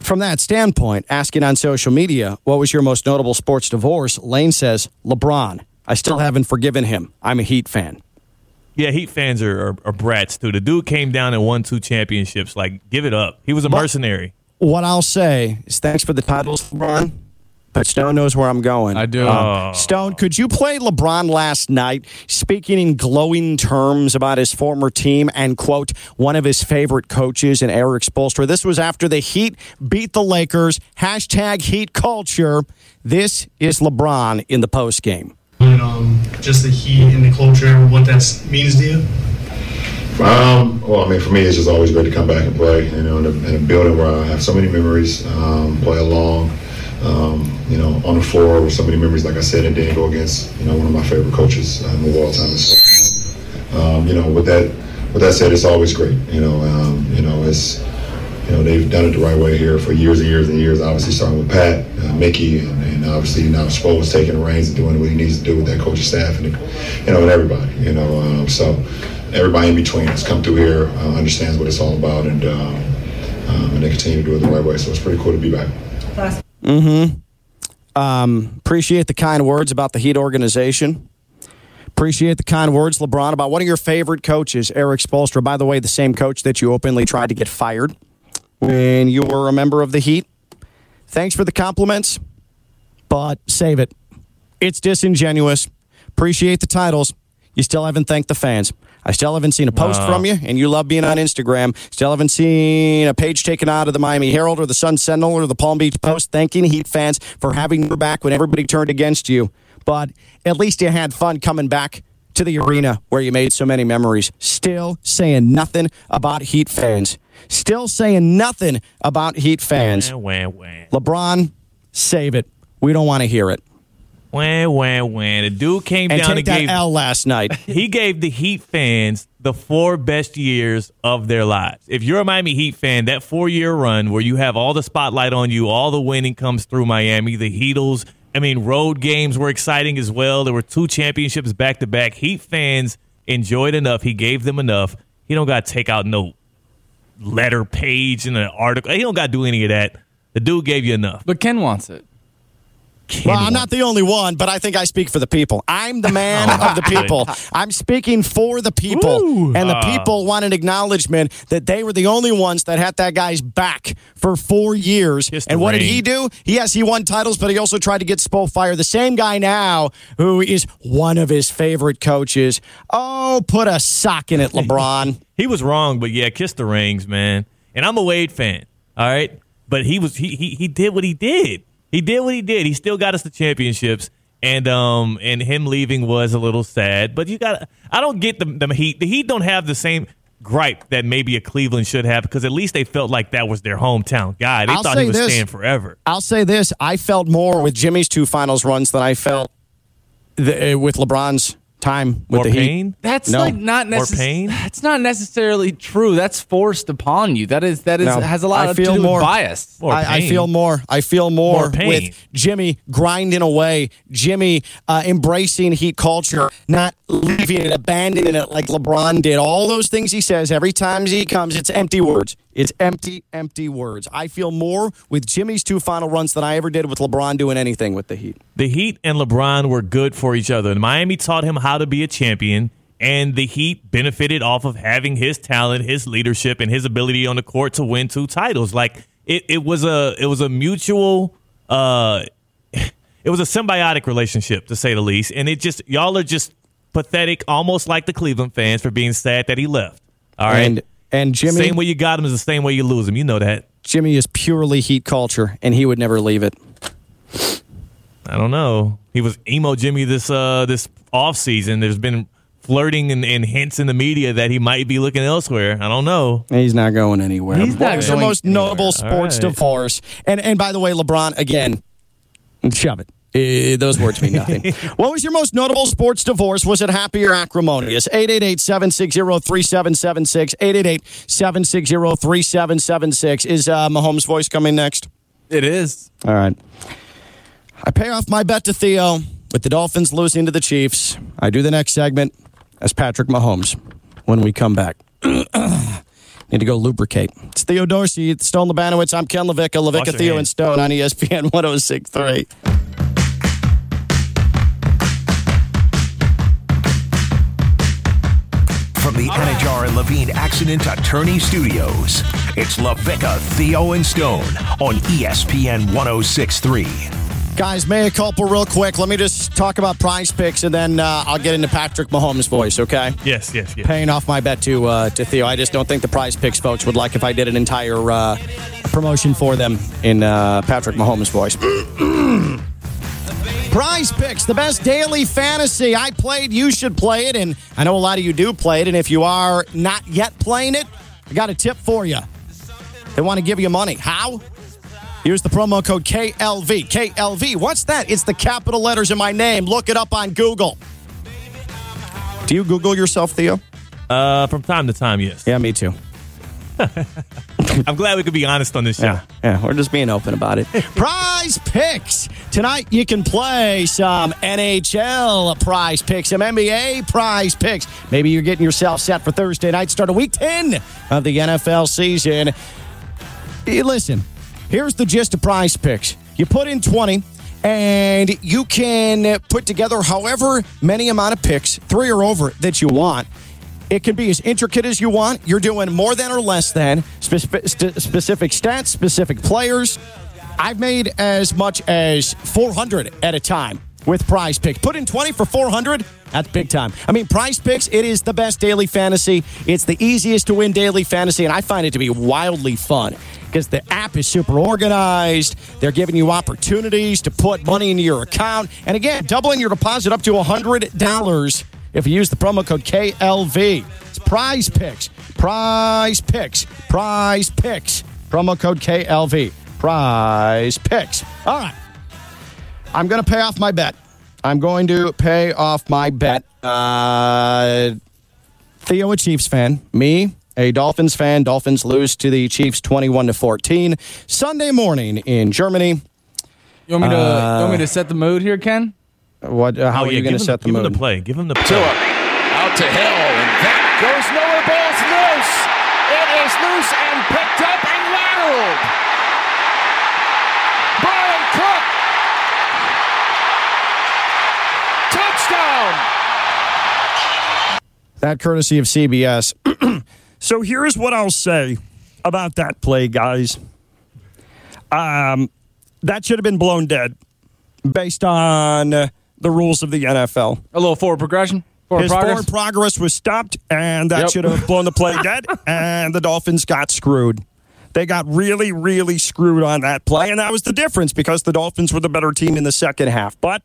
From that standpoint, asking on social media, what was your most notable sports divorce? Lane says, LeBron. I still haven't forgiven him. I'm a Heat fan. Yeah, Heat fans are brats, too. The dude came down and won 2 championships. Like, give it up. He was a mercenary. What I'll say is thanks for the titles, LeBron, but Stone knows where I'm going. I do. Stone, could you play LeBron last night speaking in glowing terms about his former team and, quote, one of his favorite coaches in Eric Spoelstra? This was after the Heat beat the Lakers. Hashtag Heat culture. This is LeBron in the postgame. And just the heat and the culture and what that means to you? Well, I mean, for me, it's just always great to come back and play, you know, in a building where I have so many memories, play along, you know, on the floor with so many memories, like I said, and then go against, you know, one of my favorite coaches of all time. So, you know, with that said, it's always great, you know, it's, you know, they've done it the right way here for years and years and years, obviously starting with Pat, Mickey, and obviously now Spo is taking the reins and doing what he needs to do with that coaching staff and, you know, and everybody, you know. So everybody in between has come through here, understands what it's all about, and they continue to do it the right way. So it's pretty cool to be back. Mm-hmm. Appreciate the kind words about the Heat organization. Appreciate the kind words, LeBron, about one of your favorite coaches, Eric Spoelstra. By the way, the same coach that you openly tried to get fired when you were a member of the Heat. Thanks for the compliments, but save it. It's disingenuous. Appreciate the titles. You still haven't thanked the fans. I still haven't seen a post from you, and you love being on Instagram. Still haven't seen a page taken out of the Miami Herald or the Sun Sentinel or the Palm Beach Post thanking Heat fans for having your back when everybody turned against you. But at least you had fun coming back to the arena where you made so many memories. Still saying nothing about Heat fans. Still saying nothing about Heat fans. Wah, wah, wah. LeBron, save it. We don't want to hear it. Wah, wah, wah. The dude came and down and gave that L last night. He gave the Heat fans the 4 best years of their lives. If you're a Miami Heat fan, that 4-year run where you have all the spotlight on you, all the winning comes through Miami, the Heatles. I mean, road games were exciting as well. There were 2 championships back-to-back. Heat fans enjoyed enough. He gave them enough. He don't got to take out no letter page in an article. He don't got to do any of that. The dude gave you enough. But Ken wants it. I'm not the only one, but I think I speak for the people. I'm the man of the people. I'm speaking for the people. Ooh, and the people want an acknowledgement that they were the only ones that had that guy's back for 4 years. And what did he do? Yes, he won titles, but he also tried to get Spo fired. The same guy now who is one of his favorite coaches. Oh, put a sock in it, LeBron. He was wrong, but yeah, kiss the rings, man. And I'm a Wade fan, all right? But he did what he did. He did what he did. He still got us the championships, and him leaving was a little sad. But you got, I don't get the Heat. The Heat don't have the same gripe that maybe a Cleveland should have, because at least they felt like that was their hometown guy. They thought he was staying forever. I'll say this: I felt more with Jimmy's 2 finals runs than I felt with LeBron's time with the Heat. That's not necessarily. That's not necessarily true. That's forced upon you. That is has a lot of bias. I feel more with Jimmy grinding away. Jimmy embracing Heat culture, not leaving it, abandoning it like LeBron did. All those things he says every time he comes, it's empty words. It's empty, empty words. I feel more with Jimmy's two final runs than I ever did with LeBron doing anything with the Heat. The Heat and LeBron were good for each other. And Miami taught him how to be a champion, and the Heat benefited off of having his talent, his leadership, and his ability on the court to win two titles. Like it was a mutual, it was a symbiotic relationship, to say the least. And it just, y'all are just pathetic, almost like the Cleveland fans, for being sad that he left. All right. And Jimmy, the same way you got him is the same way you lose him. You know that. Jimmy is purely Heat culture, and he would never leave it. I don't know. He was emo Jimmy this offseason. There's been flirting and hints in the media that he might be looking elsewhere. I don't know. He's not going anywhere. He's not going the most anywhere. Notable sports right. divorce. And by the way, LeBron, again, shove it. Those words mean nothing. What was your most notable sports divorce? Was it happy or acrimonious? 888-760-3776. 888-760-3776. Is Mahomes' voice coming next? It is. All right. I pay off my bet to Theo with the Dolphins losing to the Chiefs. I do the next segment as Patrick Mahomes when we come back. Need to go lubricate. It's Theo Dorsey. It's Stone Labanowitz. I'm Ken LaVicka. LaVicka, Theo, and Stone on ESPN 1063. From the Anidjar and Levine Accident Attorney Studios, it's LaVicka, Theo, and Stone on ESPN 1063. Guys, mea culpa real quick. Let me just talk about Prize Picks, and then I'll get into Patrick Mahomes' voice, okay? Yes. Paying off my bet to Theo. I just don't think the Prize Picks folks would like if I did an entire promotion for them in Patrick Mahomes' voice. Prize Picks, the best daily fantasy. I played, you should play it, and I know a lot of you do play it, and if you are not yet playing it, I got a tip for you. They want to give you money. How? Use the promo code KLV. KLV, what's that? It's the capital letters in my name. Look it up on Google. Do you Google yourself, Theo? From time to time, yes. Yeah, me too. I'm glad we could be honest on this show. Yeah, we're just being open about it. Prize Picks. Tonight you can play some NHL Prize Picks, some NBA Prize Picks. Maybe you're getting yourself set for Thursday night, start of Week 10 of the NFL season. Listen, here's the gist of Prize Picks. You put in 20, and you can put together however many amount of picks, 3 or over, that you want. It can be as intricate as you want. You're doing more than or less than specific stats, specific players. I've made as much as 400 at a time with Prize Picks. Put in 20 for 400, that's big time. I mean, Prize Picks, it is the best daily fantasy. It's the easiest to win daily fantasy, and I find it to be wildly fun because the app is super organized. They're giving you opportunities to put money into your account. And again, doubling your deposit up to $100. If you use the promo code KLV, it's Prize Picks, Prize Picks, Prize Picks. Promo code KLV, Prize Picks. All right. I'm going to pay off my bet. Theo, a Chiefs fan. Me, a Dolphins fan. Dolphins lose to the Chiefs 21-14. Sunday morning in Germany. You want me to set the mood here, Ken? How are you going to set the mood? Give him the play. Tua, out to Hill, and that goes nowhere. Ball's loose. It is loose and picked up and rattled. Brian Cook. Touchdown. That courtesy of CBS. So here's what I'll say about that play, guys. That should have been blown dead based on... the rules of the NFL. A little forward progression. His forward progress was stopped, and that should have blown the play dead, and the Dolphins got screwed. They got really, really screwed on that play, and that was the difference because the Dolphins were the better team in the second half. But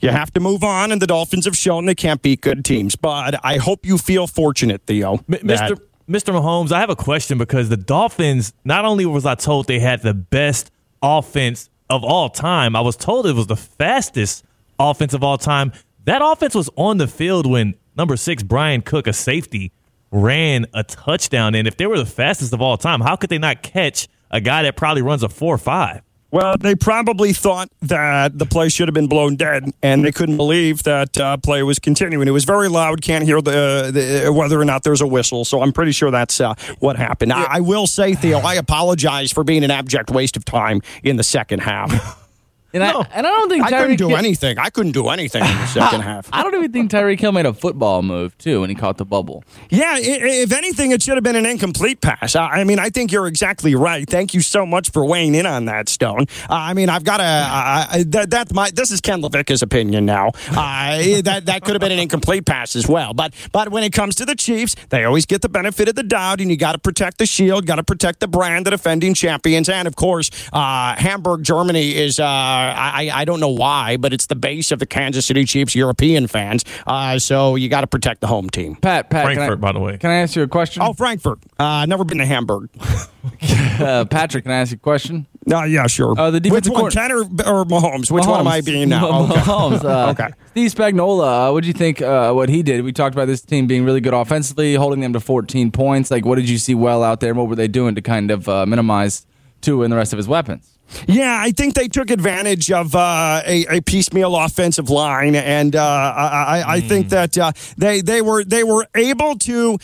you have to move on, and the Dolphins have shown they can't beat good teams. But I hope you feel fortunate, Theo. Mr. Mahomes, I have a question because the Dolphins, not only was I told they had the best offense of all time. I was told it was the fastest offense of all time. That offense was on the field when number 6, Brian Cook, a safety, ran a touchdown. And if they were the fastest of all time, how could they not catch a guy that probably runs a 4.5? Well, they probably thought that the play should have been blown dead, and they couldn't believe that play was continuing. It was very loud. Can't hear the whether or not there's a whistle, so I'm pretty sure that's what happened. Yeah. I will say, Theo, I apologize for being an abject waste of time in the second half. And no, I don't think Tyreek couldn't do anything. I couldn't do anything in the second half. I don't even think Tyreek Hill made a football move, too, when he caught the bubble. Yeah, if anything, it should have been an incomplete pass. I mean, I think you're exactly right. Thank you so much for weighing in on that, Stone. I mean, I've got to... this is Ken LaVicka's opinion now. That could have been an incomplete pass as well. But when it comes to the Chiefs, they always get the benefit of the doubt, and you got to protect the shield, got to protect the brand, the defending champions, and, of course, Hamburg, Germany is... I don't know why, but it's the base of the Kansas City Chiefs European fans. So you got to protect the home team. Pat, Frankfurt, by the way. Can I ask you a question? Oh, Frankfurt. Never been to Hamburg. Patrick, can I ask you a question? Yeah, sure. Which one, Ken or Mahomes? Which Mahomes. One am I being now? Okay. Mahomes. Okay. Steve Spagnuolo, what did you think what he did? We talked about this team being really good offensively, holding them to 14 points. Like, what did you see well out there? What were they doing to kind of minimize Tua and the rest of his weapons? Yeah, I think they took advantage of a piecemeal offensive line, and I think that they were able to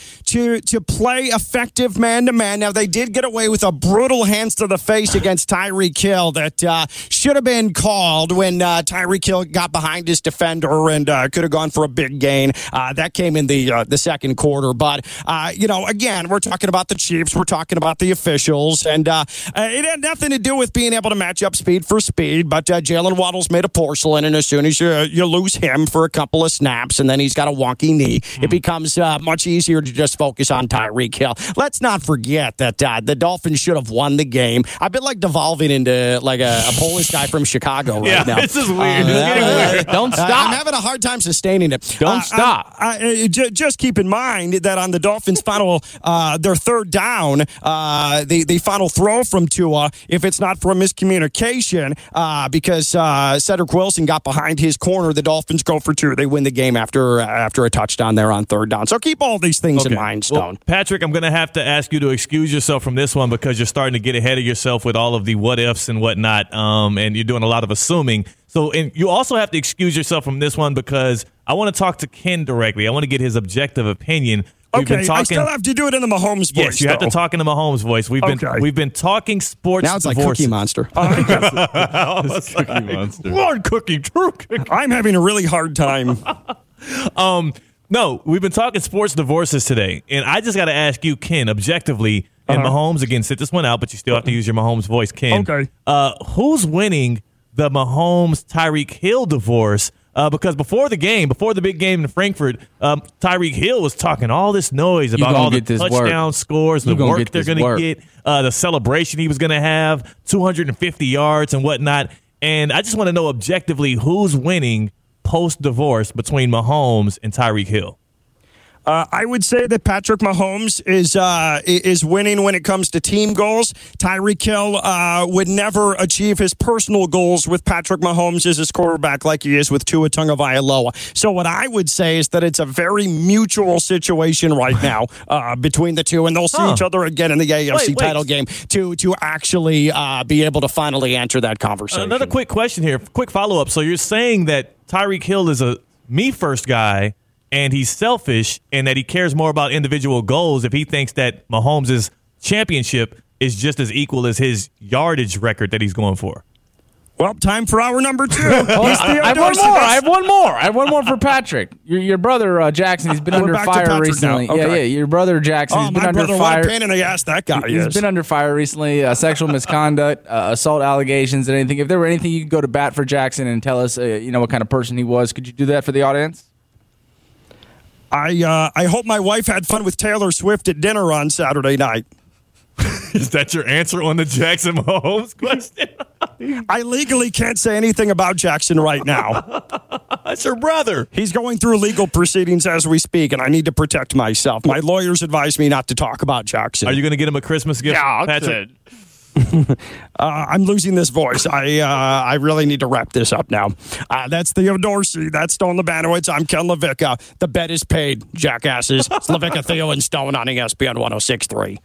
play effective man to man. Now they did get away with a brutal hands to the face against Tyreek Hill that should have been called when Tyreek Hill got behind his defender and could have gone for a big gain. That came in the second quarter, but again, we're talking about the Chiefs, we're talking about the officials, and it had nothing to do with being able to match up speed for speed, but Jalen Waddle's made of porcelain, and as soon as you lose him for a couple of snaps and then he's got a wonky knee, it becomes much easier to just focus on Tyreek Hill. Let's not forget that the Dolphins should have won the game. I've been like devolving into like a Polish guy from Chicago right now. This is weird. Weird. Don't stop. I'm having a hard time sustaining it. Don't stop. Just keep in mind that on the Dolphins' final, their third down, the final throw from Tua, if it's not for a miscommunication, because Cedric Wilson got behind his corner. The Dolphins go for two. They win the game after a touchdown there on third down. So keep all these things in mind, Stone. Well, Patrick, I'm going to have to ask you to excuse yourself from this one because you're starting to get ahead of yourself with all of the what-ifs and whatnot, and you're doing a lot of assuming. So, and you also have to excuse yourself from this one because I want to talk to Ken directly. I want to get his objective opinion. Okay, I still have to do it in the Mahomes voice. Yes, you have to talk in the Mahomes voice. We've been talking sports. Now it's like Cookie Monster. True Cookie. I'm having a really hard time. No, we've been talking sports divorces today, and I just got to ask you, Ken, objectively, and Mahomes again. Sit this one out, but you still have to use your Mahomes voice, Ken. Okay. Who's winning the Mahomes Tyreek Hill divorce? Because before the big game in Frankfurt, Tyreek Hill was talking all this noise about all the touchdown scores, the work they're going to get, the celebration he was going to have, 250 yards and whatnot. And I just want to know objectively who's winning post-divorce between Mahomes and Tyreek Hill. I would say that Patrick Mahomes is winning when it comes to team goals. Tyreek Hill would never achieve his personal goals with Patrick Mahomes as his quarterback like he is with Tua Tagovailoa. So what I would say is that it's a very mutual situation right now between the two, and they'll see each other again in the AFC title game to actually be able to finally answer that conversation. Another quick question here, quick follow-up. So you're saying that Tyreek Hill is a me-first guy, and he's selfish, and that he cares more about individual goals if he thinks that Mahomes' championship is just as equal as his yardage record that he's going for. Well, time for hour number two. I have one more for Patrick. Your brother, Jackson, he's been under fire recently. Okay. Yeah, your brother, Jackson, he's been under fire. What a pain in the ass that guy is. He's been under fire recently, sexual misconduct, assault allegations, and anything. If there were anything, you could go to bat for Jackson and tell us what kind of person he was. Could you do that for the audience? I hope my wife had fun with Taylor Swift at dinner on Saturday night. Is that your answer on the Jackson Mahomes question? I legally can't say anything about Jackson right now. That's your brother. He's going through legal proceedings as we speak, and I need to protect myself. My lawyers advise me not to talk about Jackson. Are you going to get him a Christmas gift, Patrick? I'm losing this voice. I really need to wrap this up now. That's Theo Dorsey. That's Stone Labanowitz. I'm Ken LaVicka. The bet is paid, jackasses. It's LaVicka, Theo, and Stone on ESPN 1063.